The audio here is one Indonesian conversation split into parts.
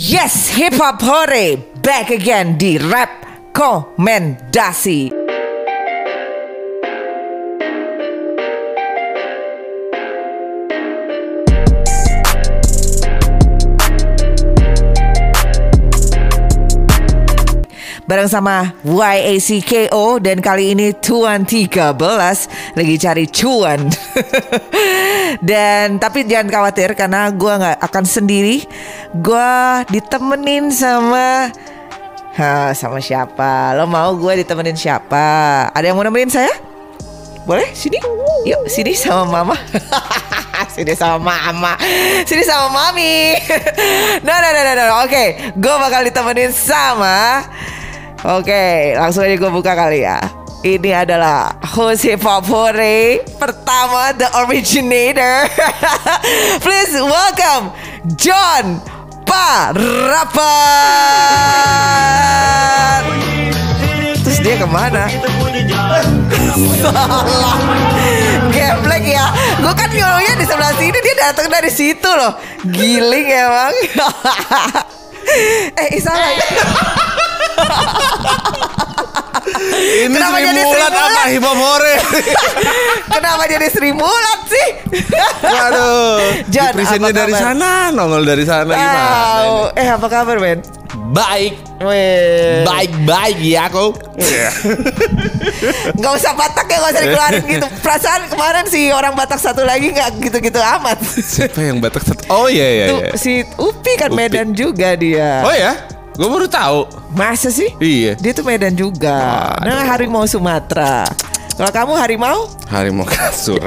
Yes, HIPHOPHORE back again di RAPKOMENDASI. Bareng sama YACKO dan kali ini Tuan 13 lagi cari cuan. Dan tapi jangan khawatir karena gue gak akan sendiri. Gue ditemenin sama sama siapa? Lo mau gue ditemenin siapa? Ada yang mau nemenin saya? Boleh? Sini? Yuk sini sama mama. Sini sama mama, sini sama mami. No. Oke, gue bakal ditemenin sama. Oke, langsung aja gue buka kali ya. Ini adalah host HIPHOPHORE pertama, the originator. Please welcome John Parapat. Terus dia kemana? Salah, geblek ya. Gue kan nyolongnya di sebelah sini, dia datang dari situ loh. Giling emang. Salah. Ini kenapa Sri Mulat apa HIPHOPHORE? Kenapa jadi Sri Mulat sih? Waduh, John, presentnya dari sana, nongol dari sana. Gimana? Apa kabar, men? Baik. Baik ya aku. Gak usah Batak ya, gak usah dikeluarin gitu. Perasaan kemarin si orang Batak satu lagi gak gitu-gitu amat. Siapa yang Batak satu? Oh iya. Si Upi kan Medan juga dia. Oh ya? Gue baru tahu. Masa sih? Iya. Dia tuh Medan juga. Nah, harimau Sumatera. Kalau kamu harimau? Harimau kasur.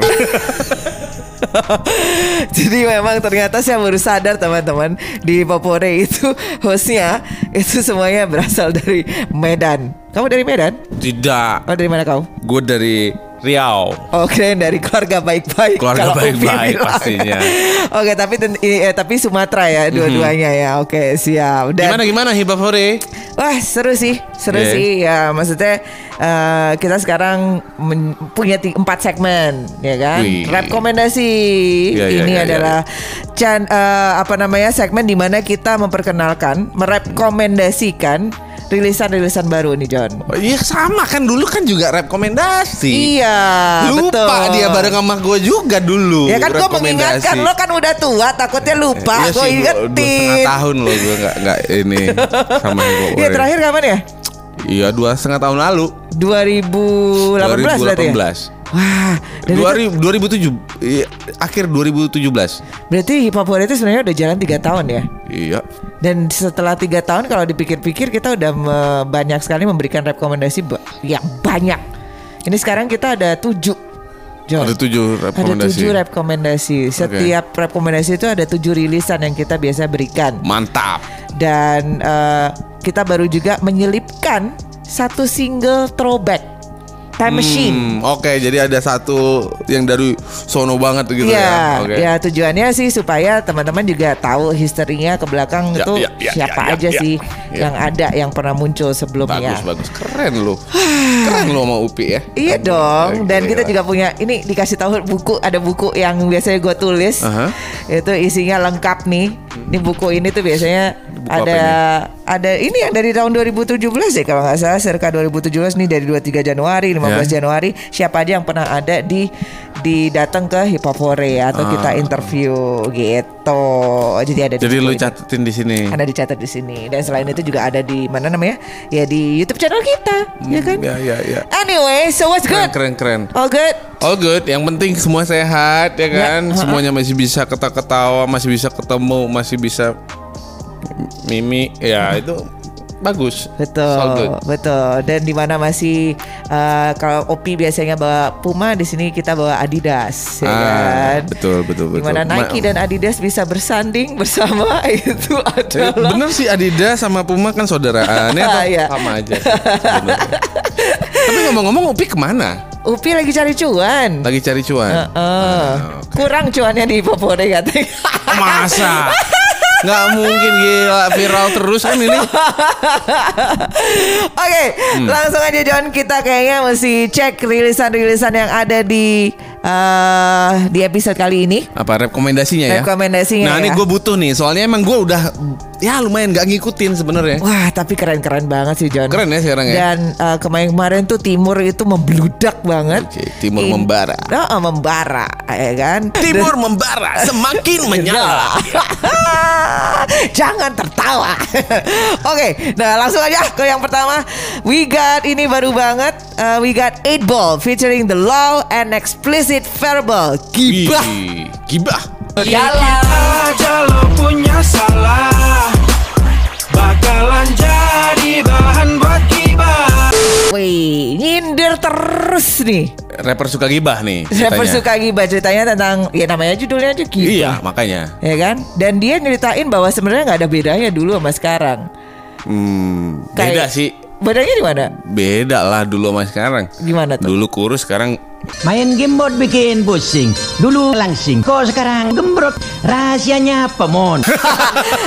Jadi memang ternyata saya baru sadar teman-teman, di HIPHOPHORE itu hostnya itu semuanya berasal dari Medan. Kamu dari Medan? Tidak. Oh, dari mana kau? Gue dari Riau. Oke, dari keluarga baik-baik. Keluarga baik-baik pastinya. Oke, tapi Sumatera ya dua-duanya ya. Oke, siap. Dan gimana HIPHOPHORE? Wah, seru sih. Ya, maksudnya kita sekarang punya 4 segmen, ya kan? Rekomendasi. Ini adalah segmen di mana kita memperkenalkan, merekomendasikan rilisan-rilisan baru nih, John. Oh, iya sama kan, dulu kan juga rekomendasi. Iya, lupa betul. Dia bareng sama gue juga dulu. Ya kan gue mengingatkan, lo kan udah tua, takutnya lupa. Gue ingetin. 2,5 tahun lo gue nggak ini sama gue. Iya, terakhir kapan ya? Iya, 2,5 tahun lalu. 2018 berarti ya? Wah, 2007 akhir 2017. Berarti HIPHOPHORE itu sebenarnya udah jalan 3 tahun ya? Iya. Dan setelah 3 tahun kalau dipikir-pikir kita udah banyak sekali memberikan rekomendasi yang banyak. Ini sekarang kita ada 7. John, ada 7 rekomendasi. Setiap rekomendasi itu ada 7 rilisan yang kita biasa berikan. Mantap. Dan kita baru juga menyelipkan satu single throwback, Time Machine. Oke, jadi ada satu yang dari sono banget gitu ya. Ya, tujuannya sih supaya teman-teman juga tahu historinya ke belakang itu siapa aja sih yang ada, yang pernah muncul sebelumnya. Bagus. Keren lu. Keren lu sama Upi ya. Iya dong. Dan kita juga punya ini, dikasih tahu buku, ada buku yang biasanya gue tulis. Itu isinya lengkap nih. Ini buku ini tuh biasanya buku ada ini yang dari tahun 2017 ya kalau nggak salah, circa 2017 nih, dari 23 Januari, 15 Januari, siapa aja yang pernah ada di datang ke HIPHOPHORE atau kita interview gitu. Jadi lu catetin di sini. Ada dicatat di sini. Dan selain itu juga ada di mana namanya? Ya di YouTube channel kita, ya kan? Ya. Anyway, so what's good? Keren. All good. All good. Yang penting semua sehat ya kan? Semuanya masih bisa ketawa-ketawa, masih bisa ketemu, masih bisa mimi ya, itu bagus. Betul. Dan di mana masih kalau Opi biasanya bawa Puma, di sini kita bawa Adidas ya kan? Betul. Di mana Nike dan Adidas bisa bersanding bersama, itu adalah bener sih, Adidas sama Puma kan saudaraan ya, sama aja. Tapi ngomong-ngomong, Opi kemana? Upi lagi cari cuan. Kurang cuannya di HIPHOPHORE katanya. Masa? Nggak mungkin, gila, viral terus kan ini. Oke, langsung aja John, kita kayaknya mesti cek rilisan-rilisan yang ada di episode kali ini. Apa rekomendasinya ya? Nah ini gue butuh nih, soalnya emang gue udah ya lumayan gak ngikutin sebenarnya. Wah, tapi keren-keren banget sih John. Keren ya sekarang ya. Dan kemarin tuh Timur itu membludak banget. Okay, Timur membara. Membara, ya kan? Timur membara, semakin menyala. Jangan tertawa. Oke, nah langsung aja ke yang pertama. We got ini baru banget. We got 8 Ball featuring The Law and Explicit Verbal. Ghibah. Ghibah. Yalah aja lo punya salah, bakalan jadi bahan buat ghibah. Wih, nyindir terus nih. Rapper suka ghibah nih ceritanya. Rapper suka ghibah ceritanya tentang, ya namanya judulnya aja ghibah. Iya makanya. Ya kan. Dan dia nyeritain bahwa sebenarnya gak ada bedanya dulu sama sekarang. Beda sih. Bedanya di mana? Beda lah dulu sama sekarang. Gimana tuh? Dulu kurus, sekarang main game board bikin pusing. Dulu langsing, kok sekarang gembrot. Rahasianya apa Mon?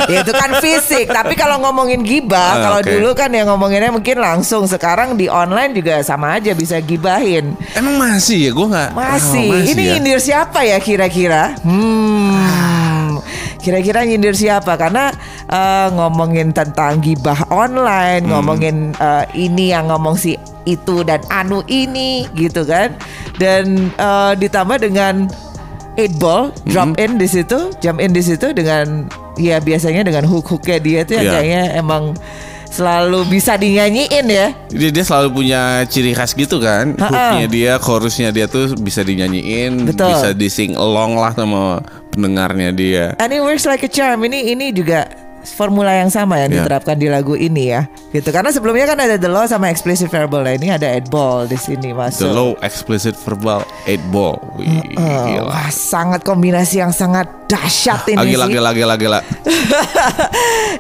Ya itu kan fisik. Tapi kalau ngomongin ghibah, kalau dulu kan yang ngomonginnya mungkin langsung. Sekarang di online juga sama aja bisa gibahin. Emang masih ya? Gue gak masih. Ini nyindir siapa ya kira-kira? Kira-kira nyindir siapa? Karena ngomongin tentang ghibah online, ngomongin ini yang ngomong si itu dan anu ini gitu kan. Dan ditambah dengan 8 Ball drop in di situ, jump in di situ dengan ya biasanya dengan hook-hooknya dia tuh yang kayaknya emang selalu bisa dinyanyiin ya. Dia selalu punya ciri khas gitu kan. Hooknya dia, chorusnya dia tuh bisa dinyanyiin. Betul. Bisa di sing along lah sama pendengarnya dia. And it works like a charm. Ini juga formula yang sama yang diterapkan di lagu ini ya. Gitu. Karena sebelumnya kan ada The Law sama Explicit Verbal. Nah, ini ada 8 Ball di sini masuk. The Law, Explicit Verbal, 8 Ball. Wih, gila. Wah, sangat kombinasi yang sangat dahsyat ini. Gila.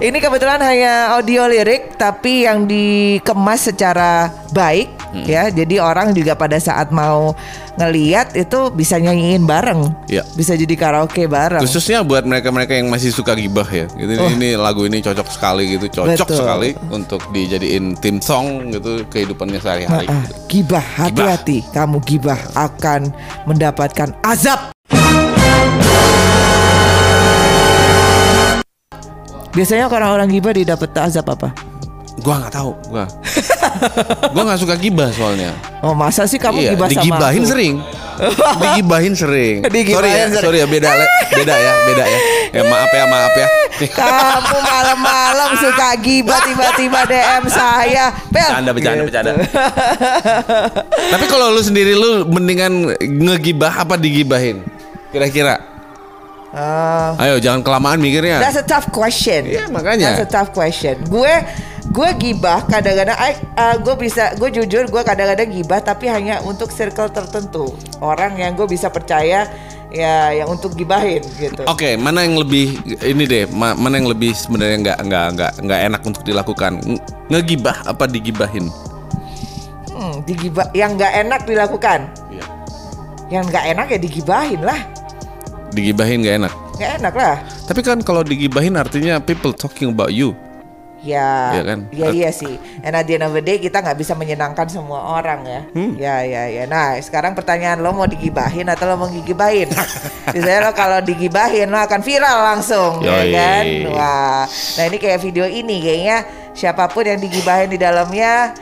Ini kebetulan hanya audio lirik tapi yang dikemas secara baik ya. Jadi orang juga pada saat mau ngeliat itu bisa nyanyiin bareng, bisa jadi karaoke bareng. Khususnya buat mereka-mereka yang masih suka ghibah ya, gitu. Ini lagu ini cocok sekali gitu, cocok betul sekali untuk dijadiin tim song gitu kehidupannya sehari-hari. Gitu. Ghibah, hati-hati, kamu ghibah akan mendapatkan azab. Biasanya orang-orang ghibah didapat azab apa? Gua nggak tahu, gua nggak suka ghibah soalnya. Oh masa sih kamu ghibah sama aku? Digibahin sering. Sorry ya, beda ya. Ya maaf ya. Kamu malam-malam suka ghibah tiba-tiba DM saya. Bercanda. Tapi kalau lu sendiri lu mendingan ngegibah apa digibahin? Kira-kira? Ayo jangan kelamaan mikirnya. That's a tough question. Iya makanya. That's a tough question. Gue ghibah kadang-kadang. Gue jujur gue kadang-kadang ghibah tapi hanya untuk circle tertentu, orang yang gue bisa percaya ya yang untuk gibahin gitu. Oke, mana yang lebih ini deh? Mana yang lebih sebenarnya nggak enak untuk dilakukan? Ngegibah apa digibahin? Digibah yang nggak enak dilakukan. Iya. Yang nggak enak ya digibahin lah. Digibahin gak enak? Gak enak lah. Tapi kan kalau digibahin artinya people talking about you. Ya kan? Ya iya sih. And at the end of the day kita gak bisa menyenangkan semua orang ya. Ya. Nah sekarang pertanyaan lo mau digibahin atau lo mau digibahin? Misalnya lo kalau digibahin lo akan viral langsung. Yoi. Ya kan? Wah. Nah ini kayak video ini kayaknya siapapun yang digibahin di dalamnya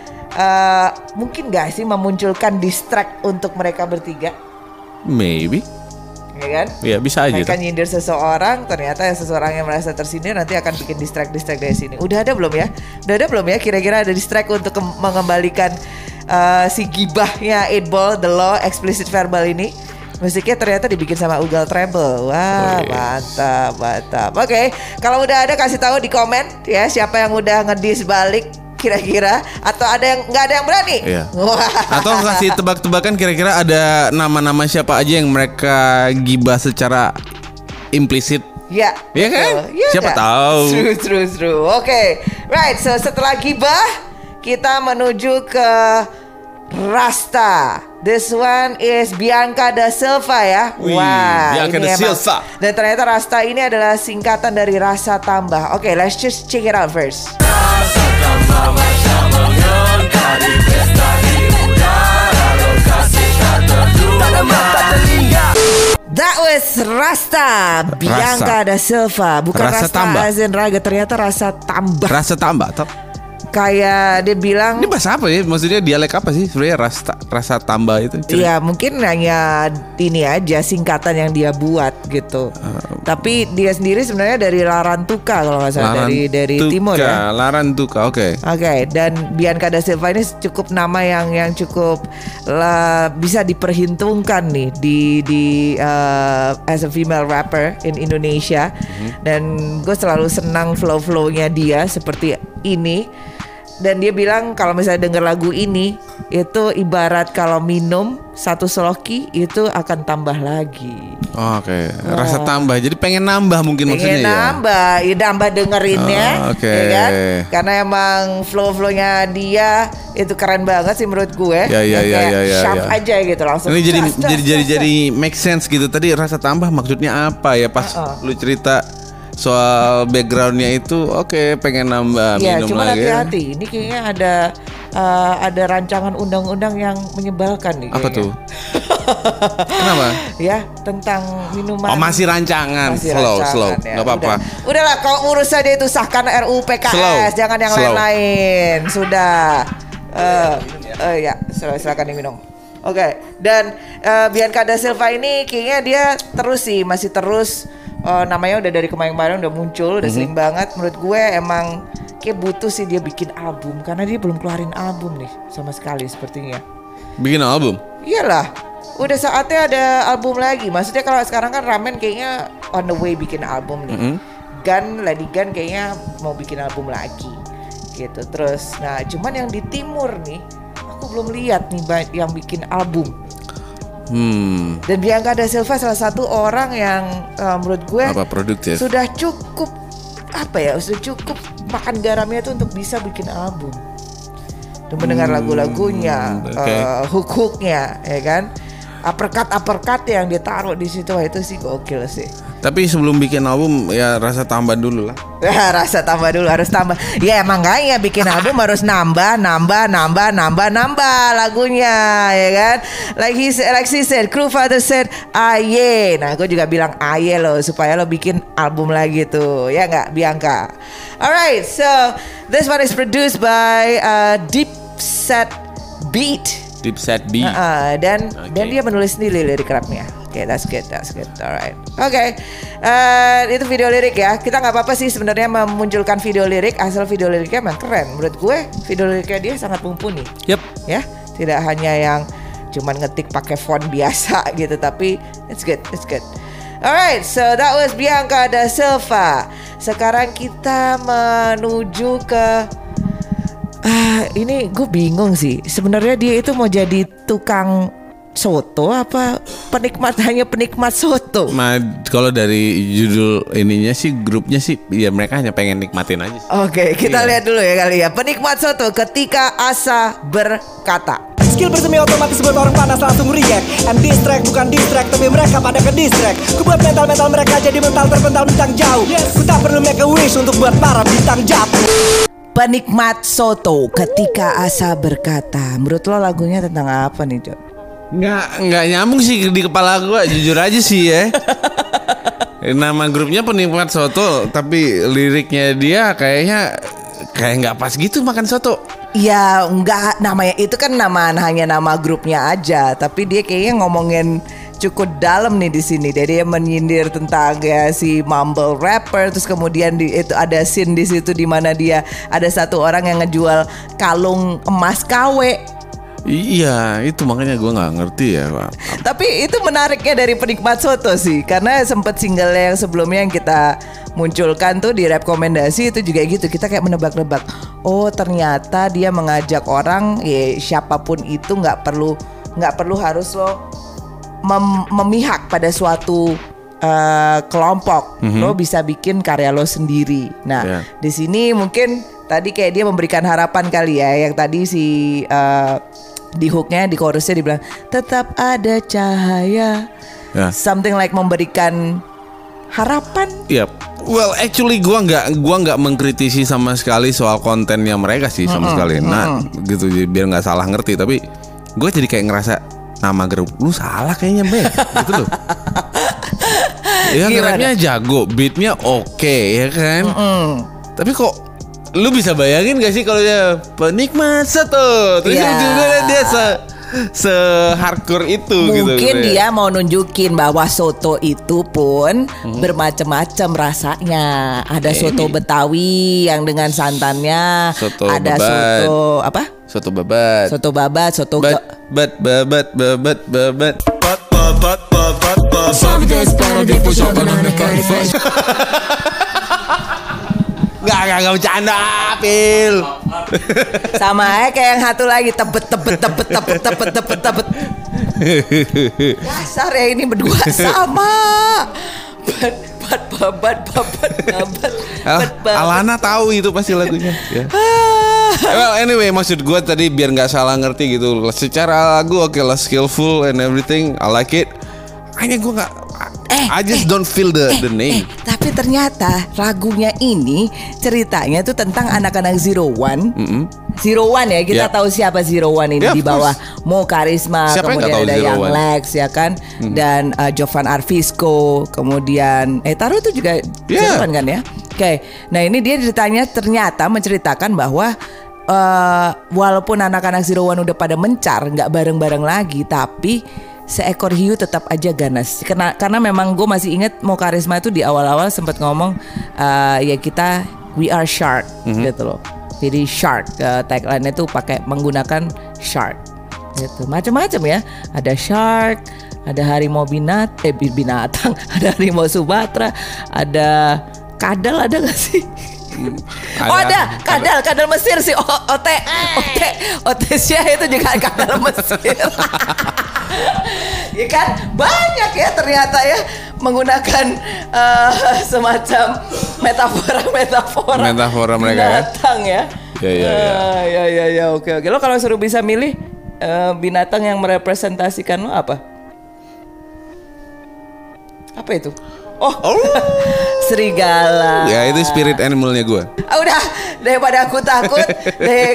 mungkin gak sih memunculkan distract untuk mereka bertiga? Maybe. Ya kan? Iya bisa aja. Mereka nyindir seseorang, ternyata yang seseorang yang merasa tersindir nanti akan bikin distract dari sini. Udah ada belum ya? Kira-kira ada distract untuk mengembalikan si gibahnya 8 Ball, The Law, Explicit Verbal ini? Musiknya ternyata dibikin sama Ugal Treble. Wah mantap. Oke, kalau udah ada kasih tahu di komen ya siapa yang udah ngedis balik kira-kira, atau ada yang nggak ada yang berani. Iya. Atau kasih tebak-tebakan kira-kira ada nama-nama siapa aja yang mereka ghibah secara implisit. Iya. Iya kan? Ya, siapa tahu. True. Oke. Right, so setelah ghibah kita menuju ke RASTA. This one is Bianca da Silva ya. Wah, Bianca da Silva. Dan ternyata RASTA ini adalah singkatan dari rasa tambah. Oke, let's just check it out first. That Dois, Rasta, Bianca da Silva. Bukan Rasta Azen Raga, ternyata Rasa Tambah. Rasa Tambah, top. Kayak dia bilang, ini bahasa apa ya? Maksudnya dialek apa sih sebenarnya rasa tambah itu? Iya mungkin hanya ini aja singkatan yang dia buat gitu. Tapi dia sendiri sebenarnya dari Larantuka kalau nggak salah, dari timur ya. Larantuka, oke. Oke, dan Bianca da Silva ini cukup nama yang cukup bisa diperhitungkan nih di as a female rapper in Indonesia. Dan gue selalu senang flow-flownya dia seperti ini. Dan dia bilang kalau misalnya denger lagu ini, itu ibarat kalau minum satu seloki itu akan tambah lagi. Oke. Rasa tambah. Jadi pengen nambah mungkin, pengen maksudnya nambah, ya nambah dengerinnya. Ya kan? Karena emang flow-flownya dia itu keren banget sih menurut gue. Ya, sharp aja gitu langsung. Ini jadi make sense gitu. Tadi rasa tambah maksudnya apa ya pas lu cerita soal backgroundnya itu, pengen nambah minum cuma lagi. Cuma hati-hati, ini kayaknya ada rancangan undang-undang yang menyebalkan nih. Apa tuh? Kenapa? Ya tentang minuman. Masih rancangan, slow, ya. Gak apa-apa. Udahlah, kalau urus aja itu sahkan RUU PKS, jangan yang lain-lain. Sudah. Ya, silakan diminum. Dan Bianca da Silva ini kayaknya dia masih terus. Namanya udah dari kemarin udah muncul, udah sering banget. Menurut gue emang kayak butuh sih dia bikin album, karena dia belum keluarin album nih sama sekali sepertinya. Bikin album? Iyalah, udah saatnya ada album lagi. Maksudnya kalau sekarang kan Ramen kayaknya on the way bikin album nih. Lady Gun kayaknya mau bikin album lagi gitu. Terus, nah cuman yang di timur nih, aku belum lihat nih yang bikin album. Dan Bianca da Silva salah satu orang yang menurut gue produktif. Sudah cukup makan garamnya tuh untuk bisa bikin album. Mendengar lagu-lagunya, hook-hooknya, ya kan? Uppercut yang dia taruh di situ itu sih gokil sih. Tapi sebelum bikin album ya rasa tambah dulu lah. Rasa tambah dulu, harus tambah. Ya emang kayaknya bikin album harus nambah lagunya, ya kan? Like he said, crew father said, aye. Nah, gue juga bilang aye lo supaya lo bikin album lagi tuh, ya nggak Bianca? Alright, so this one is produced by Deep Set Beat. Dan dia menulis sendiri lirik rapnya. That's good. Alright. Itu video lirik ya. Kita nggak apa-apa sih sebenarnya memunculkan video lirik, asal video liriknya memang keren. Menurut gue video liriknya dia sangat mumpuni. Yep. Ya, tidak hanya yang cuman ngetik pakai font biasa gitu, tapi it's good. Alright, so that was Bianca da Silva. Sekarang kita menuju ke ini gue bingung sih. Sebenarnya dia itu mau jadi tukang soto apa penikmat soto. Kalau dari judul ininya sih, grupnya sih, ya mereka hanya pengen nikmatin aja sih. Kita lihat dulu ya kali ya. Penikmat Soto, Ketika Asa Berkata. Skill bersemi otomatis buat orang panas langsung react and distract, bukan distract tapi mereka pada ke distract. Ku buat mental mereka jadi mental terpental bintang jauh. Ku tak perlu make a wish untuk buat para bintang jatuh. Penikmat Soto, Ketika Asa Berkata. Menurut lo lagunya tentang apa nih, John? Nggak nyambung sih di kepala gue, jujur aja sih ya. Nama grupnya Penikmat Soto, tapi liriknya dia kayak nggak pas gitu makan soto. Ya nggak, namanya itu kan hanya nama grupnya aja, tapi dia kayaknya ngomongin cukup dalam nih di sini. Jadi dia menyindir tentang ya, si mumble rapper, terus kemudian itu ada scene di situ di mana dia ada satu orang yang ngejual kalung emas KW. Iya, itu makanya gue nggak ngerti ya, Pak. Tapi itu menariknya dari Penikmat Soto sih, karena sempet single yang sebelumnya yang kita munculkan tuh di rekomendasi itu juga gitu. Kita kayak menebak-nebak. Oh, ternyata dia mengajak orang, ya siapapun itu nggak perlu harus lo memihak pada suatu kelompok. Lo bisa bikin karya lo sendiri. Nah, di sini mungkin tadi kayak dia memberikan harapan kali ya. Yang tadi si di hooknya, di chorusnya dibilang tetap ada cahaya, something like memberikan harapan. Well, actually gua nggak mengkritisi sama sekali soal kontennya mereka sih sama sekali. Gitu biar nggak salah ngerti. Tapi gue jadi kayak ngerasa nama grup lu salah kayaknya, Mbak. Gitu loh. Ya rapnya jago, beatnya oke, ya kan. Tapi kok lu bisa bayangin gak sih kalau dia Penikmat Soto terus juga dia se-hardcore itu mungkin gitu, dia mau nunjukin bahwa soto itu pun bermacam-macam rasanya. Ada soto Betawi yang dengan santannya, soto ada babat. Soto apa? Soto babat. Soto babat, soto babat. Gak bercanda, Pil. Sama aja kayak yang satu lagi, tebet. Dasar ya ini berdua sama. Babat. Alana tahu itu pasti lagunya. Ya. Well anyway, maksud gue tadi biar nggak salah ngerti gitu. Secara lagu oke lah, skillful and everything, I like it. Hanya gue nggak. I just don't feel the name. Tapi ternyata lagunya ini ceritanya tuh tentang anak-anak Zero One. Zero One ya, kita tahu siapa Zero One ini, di bawah Mo Karisma, siapa kemudian ada Yang Lex ya kan, dan Jovan Arvisco, kemudian Taro itu juga Zero One kan ya. Oke. Nah, ini dia ceritanya ternyata menceritakan bahwa walaupun anak-anak Zero One udah pada mencar, nggak bareng-bareng lagi, tapi seekor hiu tetap aja ganas. Karena memang gue masih ingat Mo Karisma itu di awal-awal sempat ngomong ya kita we are shark gitu loh. Jadi shark tagline-nya tuh pakai menggunakan shark gitu. Macam-macam ya. Ada shark, ada harimau binatang, ada harimau Sumatera, ada kadal, ada gak sih? Oh ada kadal Mesir sih. Ote itu juga kadal Mesir. Ya kan banyak ya ternyata ya menggunakan semacam metafora mereka binatang ya. Ya oke. Lo kalau suruh bisa milih binatang yang merepresentasikan lo apa? Apa itu? Oh. Serigala. Ya itu spirit animalnya gue. Udah daripada aku takut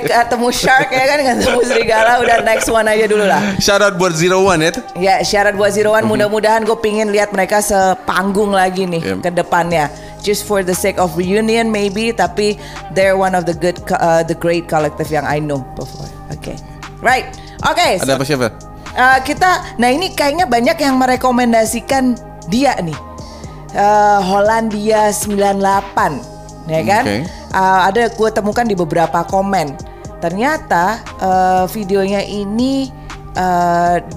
ketemu shark ya kan, ketemu serigala, udah next one aja dulu lah. Shout out buat Zero One ya. Ya shout out buat Zero One. Mudah-mudahan gue pingin lihat mereka sepanggung lagi nih ke depannya. Just for the sake of reunion maybe, tapi they're one of the good the great collective yang I know before. Oke. Right. Oke. Ada apa siapa? Kita. Nah ini kayaknya banyak yang merekomendasikan dia nih. Hollandia 98 ya kan, ada gue temukan di beberapa komen. Ternyata videonya ini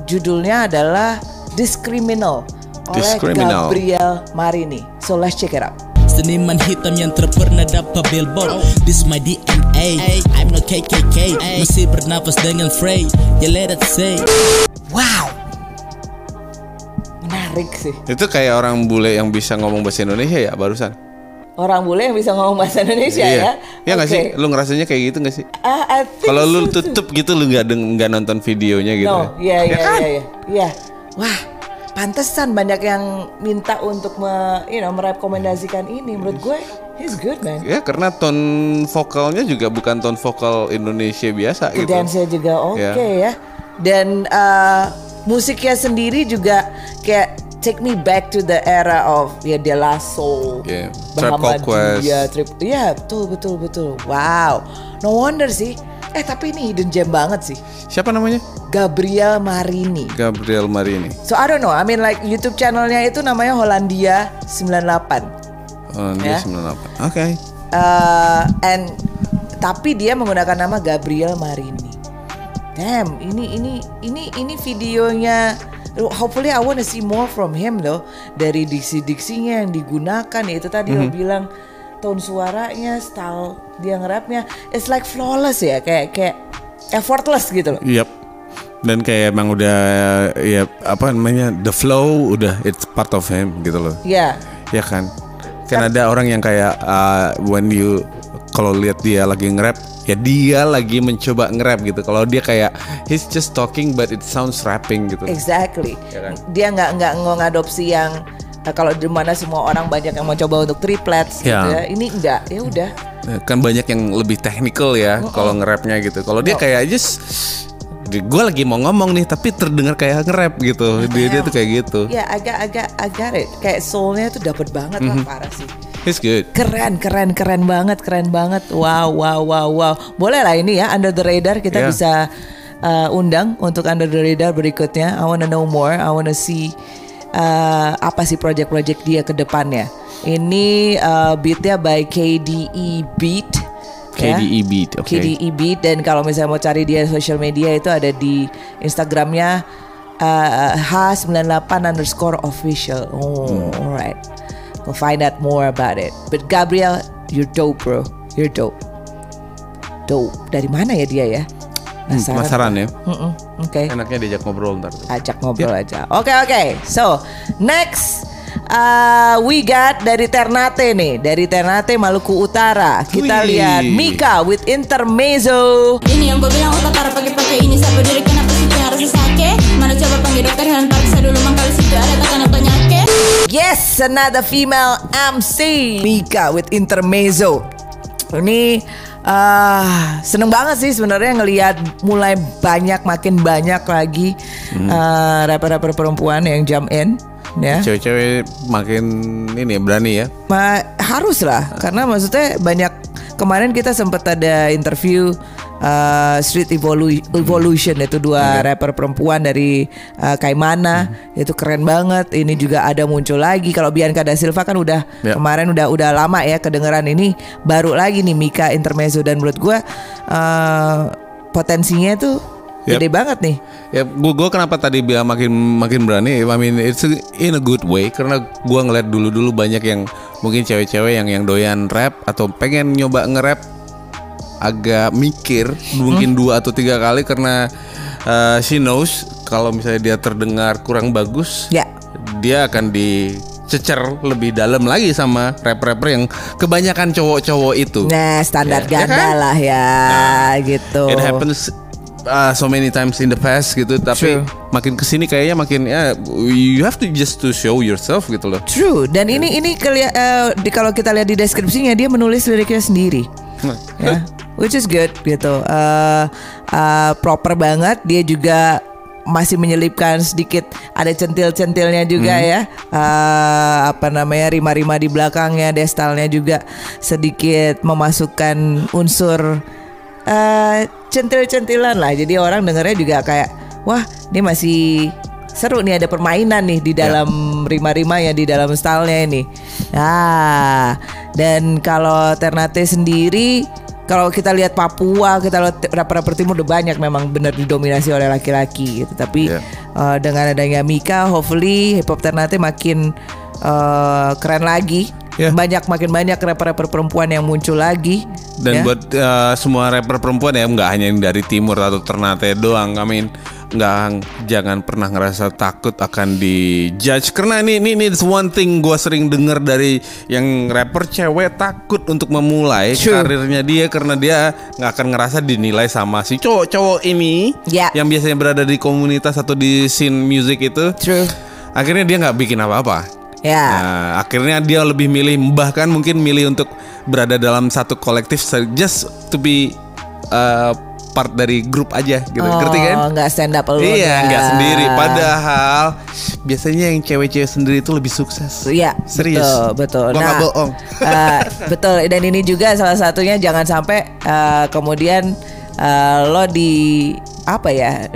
judulnya adalah This Criminal oleh Gabriel Marini. So let's check it out. Seniman hitam yang terpernah dapat billboard. This my DNA, I'm not KKK. Masih bernafas dengan Frey, you let it say. Wow, menarik sih. Itu kayak orang bule yang bisa ngomong bahasa Indonesia ya barusan. Orang bule yang bisa ngomong bahasa Indonesia ya. Ya nggak sih? Lu ngerasanya kayak gitu nggak sih? Kalau lu tutup gitu lu nggak nonton videonya gitu. Iya. Wah, pantesan banyak yang minta untuk merekomendasikan ini. Menurut gue, he's good man. Ya karena ton vokalnya juga bukan ton vokal Indonesia biasa gitu. Dance-nya juga oke ya. Dan musiknya sendiri juga kayak take me back to the era of De La Soul, Bahama Julia, betul. Wow, no wonder sih. Tapi ini hidden gem banget sih. Siapa namanya? Gabriel Marini. So I don't know, I mean like YouTube channelnya itu namanya Hollandia 98. Hollandia 98, oke. And tapi dia menggunakan nama Gabriel Marini. Damn, ini videonya. Hopefully I wanna see more from him loh. Dari diksi-diksinya yang digunakan, itu tadi lo bilang tone suaranya, style dia nge-rapnya, it's like flawless ya, kayak effortless gitu loh. Yep. Dan kayak emang udah ya apa namanya, the flow udah it's part of him gitu loh. Iya. Yeah. Ya kan. Kan ada orang yang kayak when you kalau lihat dia lagi nge-rap, ya dia lagi mencoba nge-rap gitu. Kalau dia kayak he's just talking but it sounds rapping gitu. Exactly. Ya kan? Dia nggak ngadopsi yang kalau di mana semua orang banyak yang mau coba untuk triplets gitu ya. Ini enggak. Ya udah. Kan banyak yang lebih technical ya kalau nge-rapnya gitu. Kalau dia kayak just gue lagi mau ngomong nih tapi terdengar kayak nge-rap gitu. Dia tuh kayak gitu. Ya agak kayak soulnya tuh dapet banget lah, parah sih. It's good. Keren banget. Wow. Boleh lah ini ya Under the Radar kita bisa undang untuk Under the Radar berikutnya. I wanna know more, I wanna see apa sih project-project dia ke depannya. Ini beatnya by KDE Beat. KDE Beat. Dan kalau misalnya mau cari dia social media itu ada di Instagramnya H98_official. Alright. We'll find out more about it. But Gabriel, you're dope bro. You're dope. Dope. Dari mana ya dia ya? Penasaran ya? Oke. Enaknya diajak ngobrol ntar. Ajak ngobrol aja. Oke. So next. We got dari Ternate nih, dari Ternate Maluku Utara. Kita lihat Mika with Intermezzo. Ini yang gue bilang otak parah pakai ini sabar diri kenapa sih harus sakit? Mana coba panggil dokter hewan periksa dulu mangkali situ ada tekanan penyakit. Yes, another female MC. Mika with Intermezzo. Ini seneng banget sih sebenarnya ngelihat mulai makin banyak lagi rapper-rapper perempuan yang jump in. Ya. Cewek-cewek makin ini berani ya. Harus lah, karena maksudnya banyak. Kemarin kita sempat ada interview Street Evolution itu dua rapper perempuan dari Kaimana, itu keren banget. Ini juga ada muncul lagi. Kalau Bianca da Silva kan udah kemarin udah lama ya kedengeran, ini baru lagi nih Mika Intermezzo, dan menurut gue potensinya tuh gede banget nih. Ya, gue kenapa tadi bilang makin berani? I mean, it's in a good way, karena gue ngeliat dulu banyak yang mungkin cewek-cewek yang doyan rap atau pengen nyoba nge-rap agak mikir mungkin 2 atau 3 kali, karena she knows kalau misalnya dia terdengar kurang bagus, dia akan dicecer lebih dalam lagi sama rapper-rapper yang kebanyakan cowok-cowok itu. Nah, standar ganda lah ya, gitu. It happens. So many times in the past gitu, tapi makin kesini kayaknya makin you have to just to show yourself gitu loh. True. Dan ini kalau kita lihat di deskripsinya dia menulis liriknya sendiri, which is good gitu. Proper banget. Dia juga masih menyelipkan sedikit ada centil-centilnya juga ya. Apa namanya, rima-rima di belakangnya, destalnya juga sedikit memasukkan unsur. Centil-centilan lah, jadi orang dengernya juga kayak wah ini masih seru nih, ada permainan nih di dalam rima-rima ya, di dalam stylenya ini. Dan kalau Ternate sendiri, kalau kita lihat Papua, kita lihat rapper-rapper timur udah banyak memang benar didominasi oleh laki-laki gitu. Tapi dengan adanya Mika, hopefully hip hop Ternate makin keren lagi. Makin banyak rapper-rapper perempuan yang muncul lagi. Dan buat semua rapper perempuan ya, nggak hanya yang dari timur atau Ternate doang. I mean, jangan pernah ngerasa takut akan dijudge, karena ini one thing gue sering denger dari yang rapper cewek takut untuk memulai karirnya dia, karena dia nggak akan ngerasa dinilai sama si cowok-cowok ini yang biasanya berada di komunitas atau di scene music itu. Akhirnya dia nggak bikin apa-apa. Nah, akhirnya dia lebih milih, bahkan mungkin milih untuk berada dalam satu kolektif just to be part dari grup aja gitu. Ngerti kan? Nggak stand up alone. Iya, nggak sendiri. Padahal biasanya yang cewek-cewek sendiri itu lebih sukses. Iya. Serius. Betul. Gua nggak bohong. Betul. Dan ini juga salah satunya, jangan sampai kemudian lo di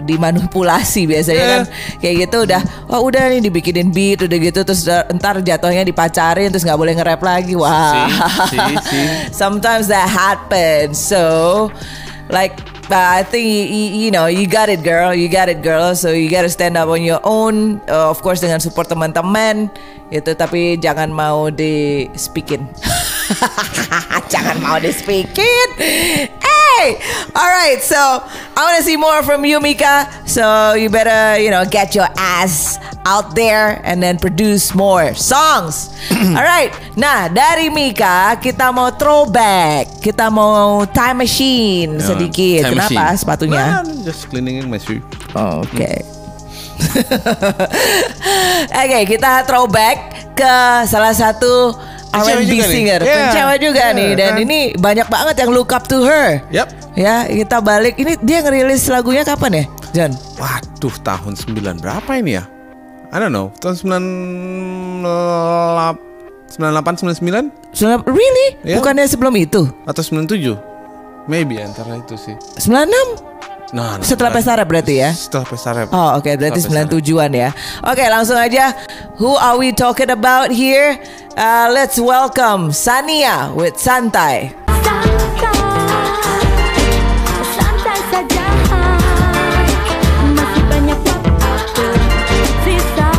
dimanipulasi biasanya kan kayak gitu, udah nih dibikinin beat udah gitu, terus ntar jatuhnya dipacarin terus nggak boleh nge-rap lagi. Sometimes that happens, so like I think you know you got it girl, so you gotta stand up on your own, of course dengan support teman-teman itu, tapi jangan mau di speakin. Hey, alright, so I want to see more from you, Mika. So you better, get your ass out there and then produce more songs. Alright, nah dari Mika kita mau throwback, kita mau time machine sedikit. Kenapa machine. Sepatunya? Nah, just cleaning my shoe. Oh, oke. Oke, kita throwback ke salah satu R&B singer, cewek juga nih, dan ini banyak banget yang look up to her. Ya, kita balik. Ini dia ngerilis lagunya kapan ya? Jan? Waduh, tahun 9 berapa ini ya? I don't know, tahun 98, 99? 98, really? Yeah. Bukannya sebelum itu? Atau 97? Maybe antara itu sih. 96? Nah, setelah pesta rap berarti ya? Setelah pesta rap. Oh, oke, berarti 97-an ya. Oke, langsung aja. Who are we talking about here? Let's welcome Sania with Santai. Santai saja. Masih banyak waktu sisa.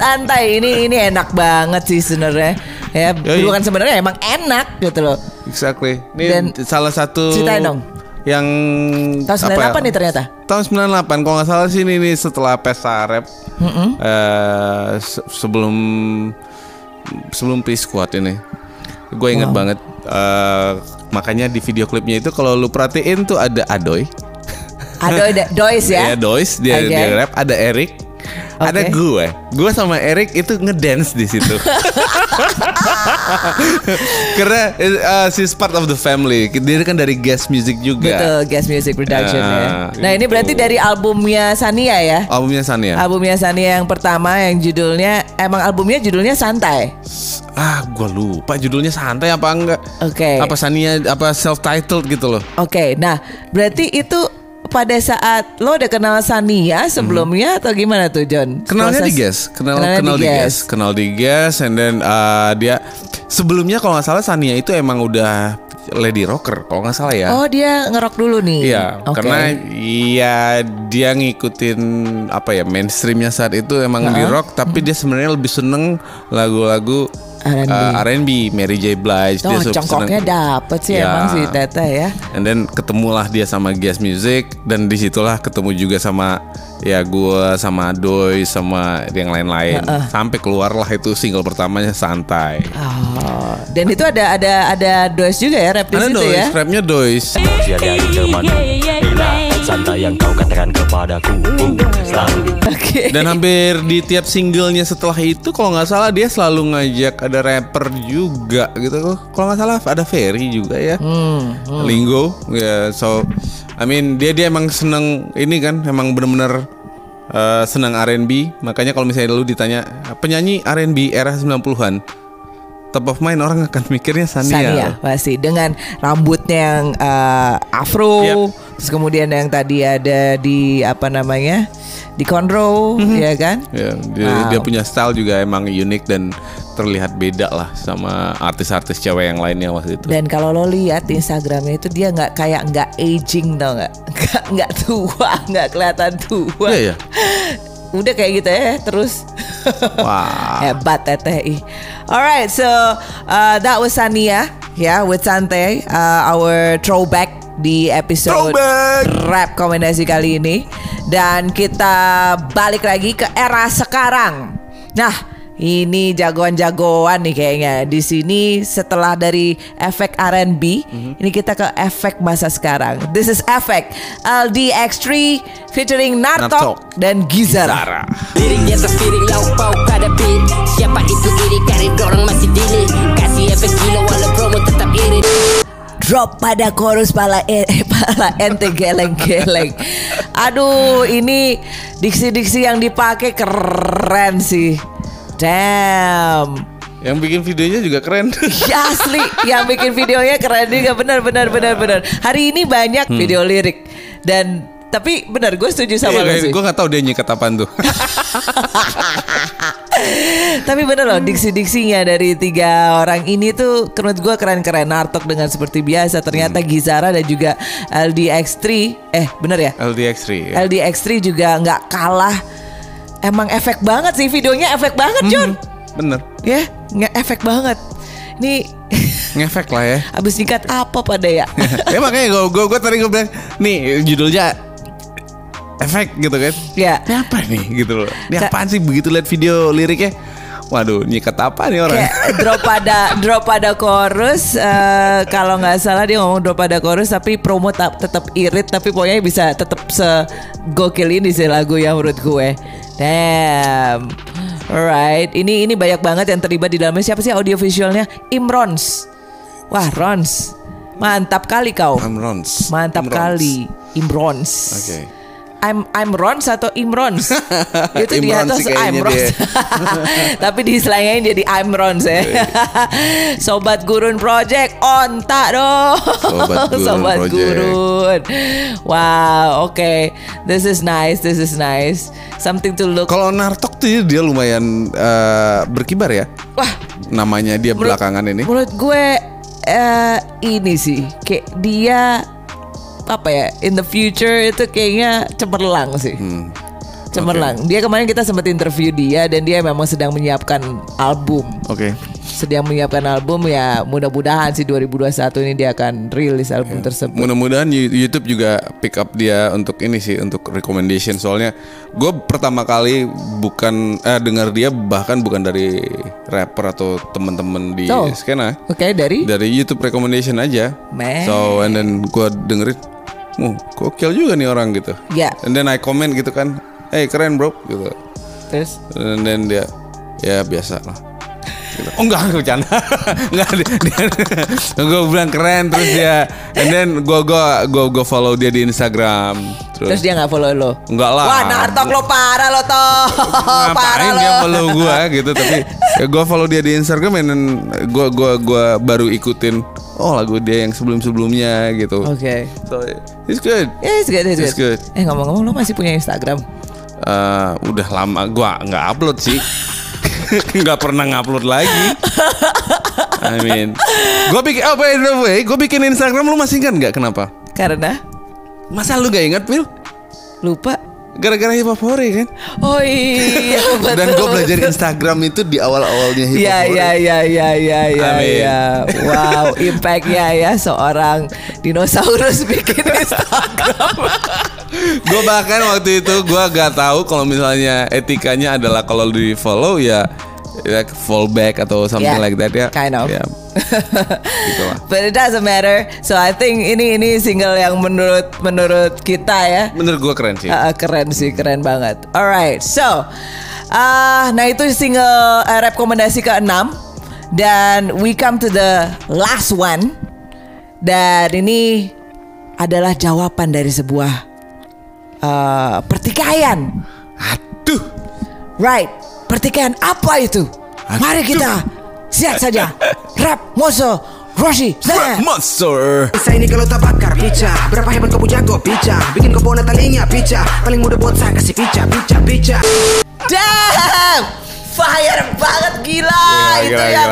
Santai ini enak banget sih sebenarnya. Ya, bukan sebenarnya emang enak gitu loh. Exactly. Ini dan salah satu ceritain dong. Yang tahun 98 apa ya? Nih ternyata. Tahun 98 kalau nggak salah sih ini setelah pesta rap. Sebelum Peace Squad ini. Gue inget banget. Makanya di video klipnya itu kalau lu perhatiin tuh ada Adoy. Adoy Dois ya. Iya, Dois dia rap, ada Eric. Okay. Ada gue sama Eric itu ngedance di situ. Karena she's part of the family. Dia kan dari Guest Music juga. Betul, Guest Music Production ya. Nah, ini berarti dari albumnya Sania ya? Albumnya Sania yang pertama yang judulnya judulnya Santai. Gue lupa judulnya Santai apa enggak? Oke. Apa Sania apa self-titled gitu loh. Oke, nah berarti itu pada saat lo udah kenal Sania sebelumnya atau gimana tuh John? Kenalnya di Guest, kenal di Guest, and then dia sebelumnya kalau nggak salah Sania itu emang udah lady rocker kalau nggak salah ya. Oh, dia ngerok dulu nih. Iya, okay. Karena ya dia ngikutin apa ya mainstreamnya saat itu emang di rock, tapi dia sebenarnya lebih seneng lagu-lagu R&B, Mary J. Blige. Oh, congkoknya dapet sih emang si Tete ya. And then ketemulah dia sama Guest Music. Dan disitulah ketemu juga sama ya gue, sama Doi, sama yang lain-lain. Sampai keluarlah itu single pertamanya Santai. Dan itu ada Dois juga ya rap di situ ya. Ada Dois, rapnya Dois. Dia dari Jerman. Santai yang kau katakan kepadaku. Dan hampir di tiap singlenya setelah itu kalau nggak salah dia selalu ngajak ada rapper juga gitu. Kalau nggak salah ada Ferry juga ya. Linggo. So I mean dia emang seneng ini kan, emang bener-bener seneng R&B. Makanya kalau misalnya lu ditanya penyanyi R&B era 90-an top of mind, orang akan mikirnya Sania pasti, dengan rambutnya yang afro, terus kemudian yang tadi ada di di Conroe, ya kan? Yeah, dia punya style juga emang unik dan terlihat beda lah sama artis-artis cewek yang lainnya waktu itu. Dan kalau lo lihat di Instagramnya itu dia nggak aging tau nggak tua, nggak kelihatan tua. Yeah. Udah kayak gitu ya terus. Hebat teteh. Alright, so that was Sania ya with Santai, our throwback di episode Rapkomendasi kali ini. Dan kita balik lagi ke era sekarang. Nah, ini jagoan-jagoan nih kayaknya. Di sini setelah dari efek R&B, ini kita ke efek masa sekarang. This is efek LDX3 featuring Nartok dan Gizara. Piring di atas piring lau pau kada pit. Siapa itu iri karena dorong masih dili. Kasih efek gila walau promo tetap iri. Drop pada chorus pala ente geleng-geleng. Aduh, ini diksi-diksi yang dipakai keren sih. Damn. Yang bikin videonya juga keren. Ya asli, yang bikin videonya keren juga, benar. Hari ini banyak video lirik dan tapi benar gue setuju sama lo sih. Gue nggak tahu dia nyikat apaan tuh. Tapi bener loh diksi-diksinya dari tiga orang ini tuh menurut gue keren-keren. Nartok dengan seperti biasa, ternyata Gizara dan juga LDX3. LDX3. Ya. LDX3 juga nggak kalah. Emang efek banget sih videonya, efek banget John. Bener. Ya, efek banget. Ini ngefek lah ya. Abis dikat apa pada ya? Ya makanya gue tadi gue bilang, nih judulnya efek gitu kan? Ya. Ini apa nih gitu loh? Ini apaan sih begitu lihat video liriknya? Waduh, nyikat apa nih orang? Drop pada chorus. Kalau nggak salah dia ngomong drop pada chorus, tapi promo tetap irit. Tapi pokoknya bisa tetap segokil ini sih lagu yang menurut gue. Damn. Alright, ini banyak banget yang terlibat di dalamnya. Siapa sih audio visualnya? Imrons. Wah, Rons, mantap kali kau. Imrons. Mantap Imrons. Kali Imrons. Oke. Okay. I'm Rons atau Imrons. Itu dia terus Imrons. Tapi di slang-nya jadi Imrons ya. Sobat Gurun Project ontak dong. Sobat Gurun. Wow, oke. Okay. This is nice. Something to look. Kalau Nartok tuh dia lumayan berkibar ya. Wah, namanya dia belakangan ini. Menurut gue ini sih kayak dia apa ya, in the future itu kayaknya cemerlang sih. Cemerlang. Okay. Dia kemarin kita sempat interview dia dan dia memang sedang menyiapkan album. Oke. Okay. Sedang menyiapkan album, ya mudah-mudahan sih 2021 ini dia akan rilis album tersebut. Mudah-mudahan YouTube juga pick up dia untuk ini sih, untuk recommendation. Soalnya gue pertama kali dengar dia bahkan bukan dari rapper atau teman-teman di skena. Oke, dari YouTube recommendation aja. Man. So and then gue dengerin, gokil juga nih orang gitu. Ya. Yeah. And then I comment gitu kan, hey keren bro gitu. Terus? And then dia, ya biasa lah. Oh enggak, aku bercanda. Gue bilang keren, terus dia, and then gue follow dia di Instagram. Terus dia nggak follow lo? Enggak lah. Wah, Nartok lo parah lo toh. Ngapain dia follow gue gitu? Tapi ya, gue follow dia di Instagram, and then gue baru ikutin lagu dia yang sebelum-sebelumnya gitu. Oke. Okay. So it's good. Ngomong-ngomong lo masih punya Instagram? Udah lama gue nggak upload sih. Nggak pernah ngupload lagi. I mean, gue bikin by the way, gue bikin Instagram, lu masih ingat nggak kenapa? Karena masa lu gak ingat, Mil? Lupa. Gara-gara HIPHOPHORE kan? Oh iya. Betul. Dan gue belajar Instagram itu di awal-awalnya HIPHOPHORE. Iya. Wow, impactnya ya seorang dinosaurus bikin Instagram. Gue bahkan waktu itu gue gak tahu kalau misalnya etikanya adalah kalau di follow ya fallback atau something like that ya. Kind of. Yeah. Gitu lah. But it doesn't matter. So I think ini single yang menurut kita ya. Menurut gue keren sih. Keren banget. Alright, so nah itu single rekomendasi ke-6 dan we come to the last one. Dan ini adalah jawaban dari sebuah pertikaian. Aduh. Right. Pertikaian apa itu? Mari kita siap saja. Rap Monster, Rossi Snap. Rap Monster. Bisa ini kalau tak bakar pica. Berapa hebat kau jago pica. Bikin kau bona talinya pica. Paling mudah bocah kasih pica. Damn, fire banget, gila itu ya.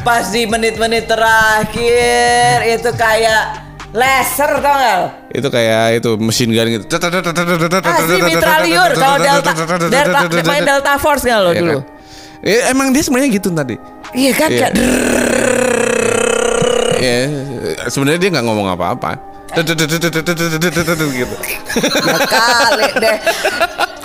Pas di menit-menit terakhir itu kayak laser, tau gak? Itu kayak itu mesin gun gitu. Asli mitraliur. Kalau Delta main Delta Force gak lo dulu? Emang dia sebenarnya gitu tadi. Iya kan? Iya. Sebenarnya dia nggak ngomong apa-apa. Gitu. Kali deh.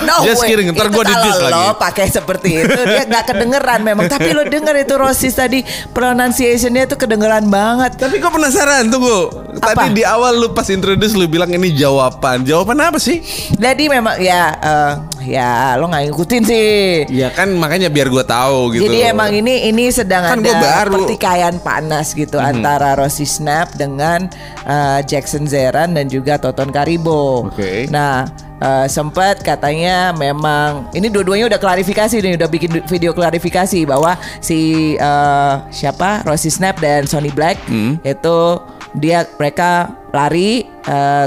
No way. Just kidding, ntar gue didis lagi. Lo pakai seperti itu dia nggak kedengeran memang. Tapi lo denger itu Rosis tadi pronunciation-nya tuh kedengeran banget. Tapi gue penasaran, tunggu. Tadi di awal lu pas introduce lu bilang ini jawaban. Jawaban apa sih? Jadi memang ya lo nggak ngikutin sih. Ya kan makanya biar gue tahu gitu. Jadi emang ini sedang kan ada pertikaian panas gitu antara Rossi Snap dengan Jackson Zeran dan juga Toton Caribo. Okay. Nah. Sempat katanya memang ini dua-duanya udah klarifikasi nih, udah bikin video klarifikasi bahwa si siapa Rossi Snap dan Sonny Black itu mereka lari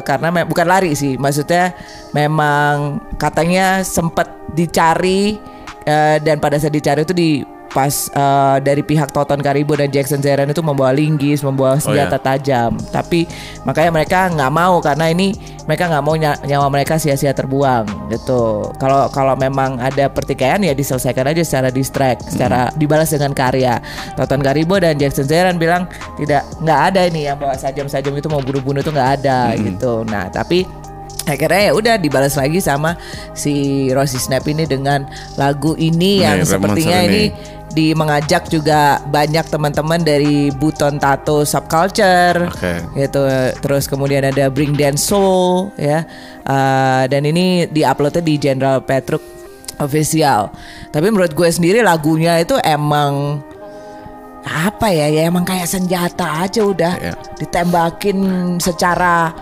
karena bukan lari sih, maksudnya memang katanya sempat dicari dan pada saat dicari itu pas dari pihak Toton Caribo dan Jackson Zeran itu membawa linggis, membawa senjata tajam. Tapi makanya mereka nggak mau karena ini mereka nggak mau nyawa mereka sia-sia terbuang gitu. Kalau memang ada pertikaian ya diselesaikan aja secara distract, secara dibalas dengan karya. Toton Caribo dan Jackson Zeran bilang nggak ada ini yang bawa sajam-sajam itu mau bunuh-bunuh itu nggak ada gitu. Nah tapi akhirnya ya udah dibalas lagi sama si Rossi Snap ini dengan lagu ini yang sepertinya ini mengajak juga banyak teman-teman dari Buton Tato Subculture gitu. Terus kemudian ada Bring Dance Soul ya. Dan ini diuploadnya di General Petruk Official. Tapi menurut gue sendiri lagunya itu emang apa ya, ya emang kayak senjata aja udah, ditembakin secara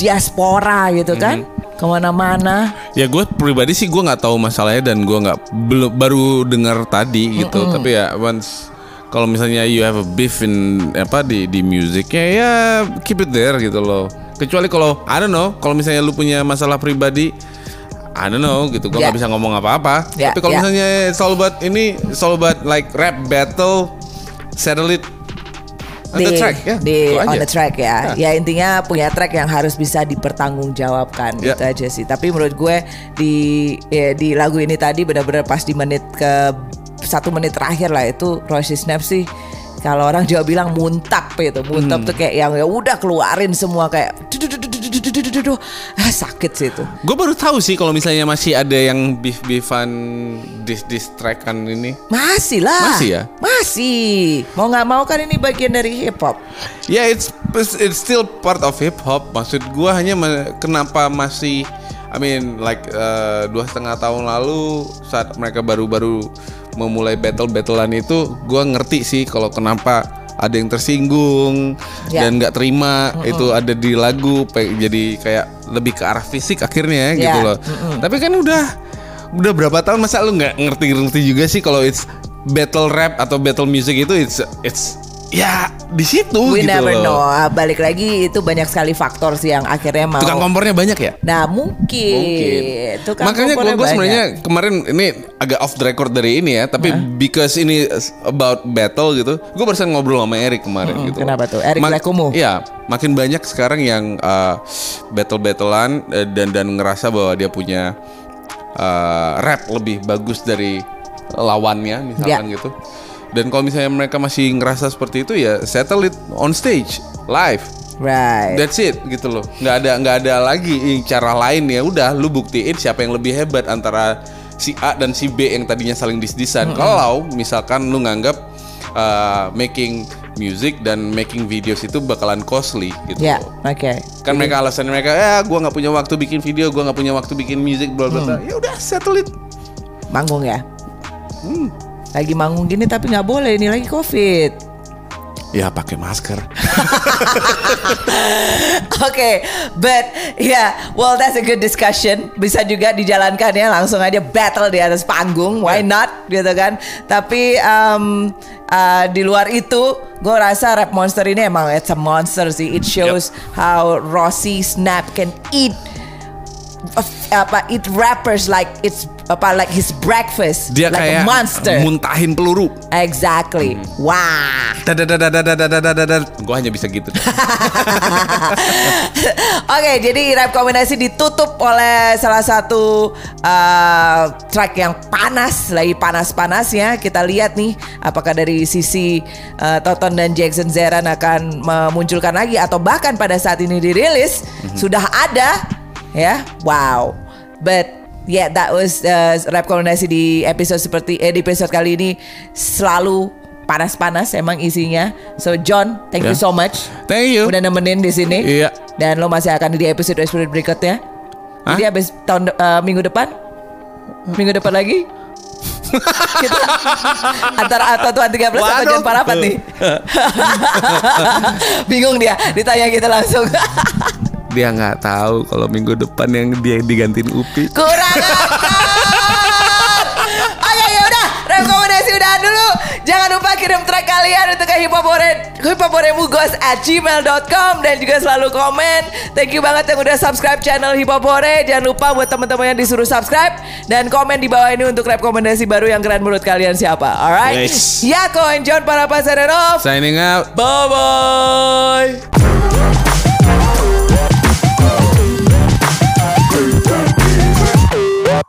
diaspora gitu kan, kemana-mana. Ya gue pribadi sih gue nggak tahu masalahnya dan gue nggak baru dengar tadi gitu. Tapi ya once kalau misalnya you have a beef in apa di musiknya ya keep it there gitu loh. Kecuali kalau I don't know, kalau misalnya lu punya masalah pribadi I don't know gitu, gue nggak bisa ngomong apa-apa. Tapi kalau misalnya sobat ini sobat like rap battle, settle it on the track ya. Ya intinya punya track yang harus bisa dipertanggungjawabkan gitu aja sih. Tapi menurut gue di lagu ini tadi benar-benar pas di menit ke 1 menit terakhir lah itu Rossi Snap sih. Kalau orang Jawa bilang muntap gitu, muntap tuh kayak yang ya udah keluarin semua kayak sakit sih itu. Gue baru tahu sih kalau misalnya masih ada yang beef-beefan distrakan ini. Masih lah. Masih ya. Masih. Mau nggak mau kan ini bagian dari hip hop. Ya, it's still part of hip hop. Maksud gue hanya kenapa masih, I mean like 2,5 tahun lalu saat mereka baru-baru memulai battle-battlean itu, gue ngerti sih kalau kenapa ada yang tersinggung dan nggak terima itu ada di lagu, jadi kayak lebih ke arah fisik akhirnya gitu loh. Tapi kan udah berapa tahun, masa lu nggak ngerti-ngerti juga sih kalau it's battle rap atau battle music itu it's ya di situ gitu never know. Balik lagi itu banyak sekali faktor sih yang akhirnya mau. Tukang kompornya banyak ya? Nah mungkin. Makanya gue sebenarnya kemarin ini agak off the record dari ini ya, tapi because ini about battle gitu, gue barusan ngobrol sama Eric kemarin gitu. Kenapa tuh? Eric Lekumu? Iya, makin banyak sekarang yang battle-battlean dan ngerasa bahwa dia punya rap lebih bagus dari lawannya misalkan gitu. Dan kalau misalnya mereka masih ngerasa seperti itu ya settle it on stage live, right? That's it gitu loh. Nggak ada lagi cara lain, ya udah lu buktiin siapa yang lebih hebat antara si A dan si B yang tadinya saling dis-disan. Kalau misalkan lu nganggap making music dan making videos itu bakalan costly gitu. Ya, oke. Kan mereka alasan mereka ya gua nggak punya waktu bikin video, gua nggak punya waktu bikin music, bla bla bla. Ya udah settle it. Manggung ya. Lagi manggung gini tapi nggak boleh, ini lagi COVID. Ya pakai masker. Okay, but yeah, well that's a good discussion. Bisa juga dijalankan ya, langsung aja battle di atas panggung, why not gitu kan. Tapi di luar itu, gue rasa Rap Monster ini emang it's a monster sih. It shows how Rossi Snap can eat eat rappers like it's like his breakfast. Dia like kayak a monster, muntahin peluru. Exactly. Wah. Gue hanya bisa gitu. Oke, jadi rekomendasi ditutup oleh salah satu track yang panas, lagi panas-panasnya. Kita lihat nih apakah dari sisi Toton dan Jackson Zeran akan memunculkan lagi atau bahkan pada saat ini dirilis sudah ada ya. Wow. But yeah, that was Rapkomendasi di episode di episode kali ini selalu panas-panas emang isinya. So John, thank you so much. Thank you. Udah nemenin di sini. Iya. Yeah. Dan lo masih akan di episode berikutnya. Huh? Jadi habis tahun minggu depan lagi. Kita antara Tuan 13 sama John Parapat nih. Bingung dia, ditanya kita langsung. Dia nggak tahu kalau minggu depan yang dia digantiin Upi. Kurang ajar. Oke, ya udah, rekomendasi udahan dulu. Jangan lupa kirim track kalian untuk ke hiphophore@gmail.com dan juga selalu komen. Thank you banget yang udah subscribe channel Hiphophore. Jangan lupa buat teman-teman yang disuruh subscribe dan komen di bawah ini untuk rekomendasi baru yang keren menurut kalian siapa. Alright. Yes. YACKO and John Parapat signing out. Bye bye.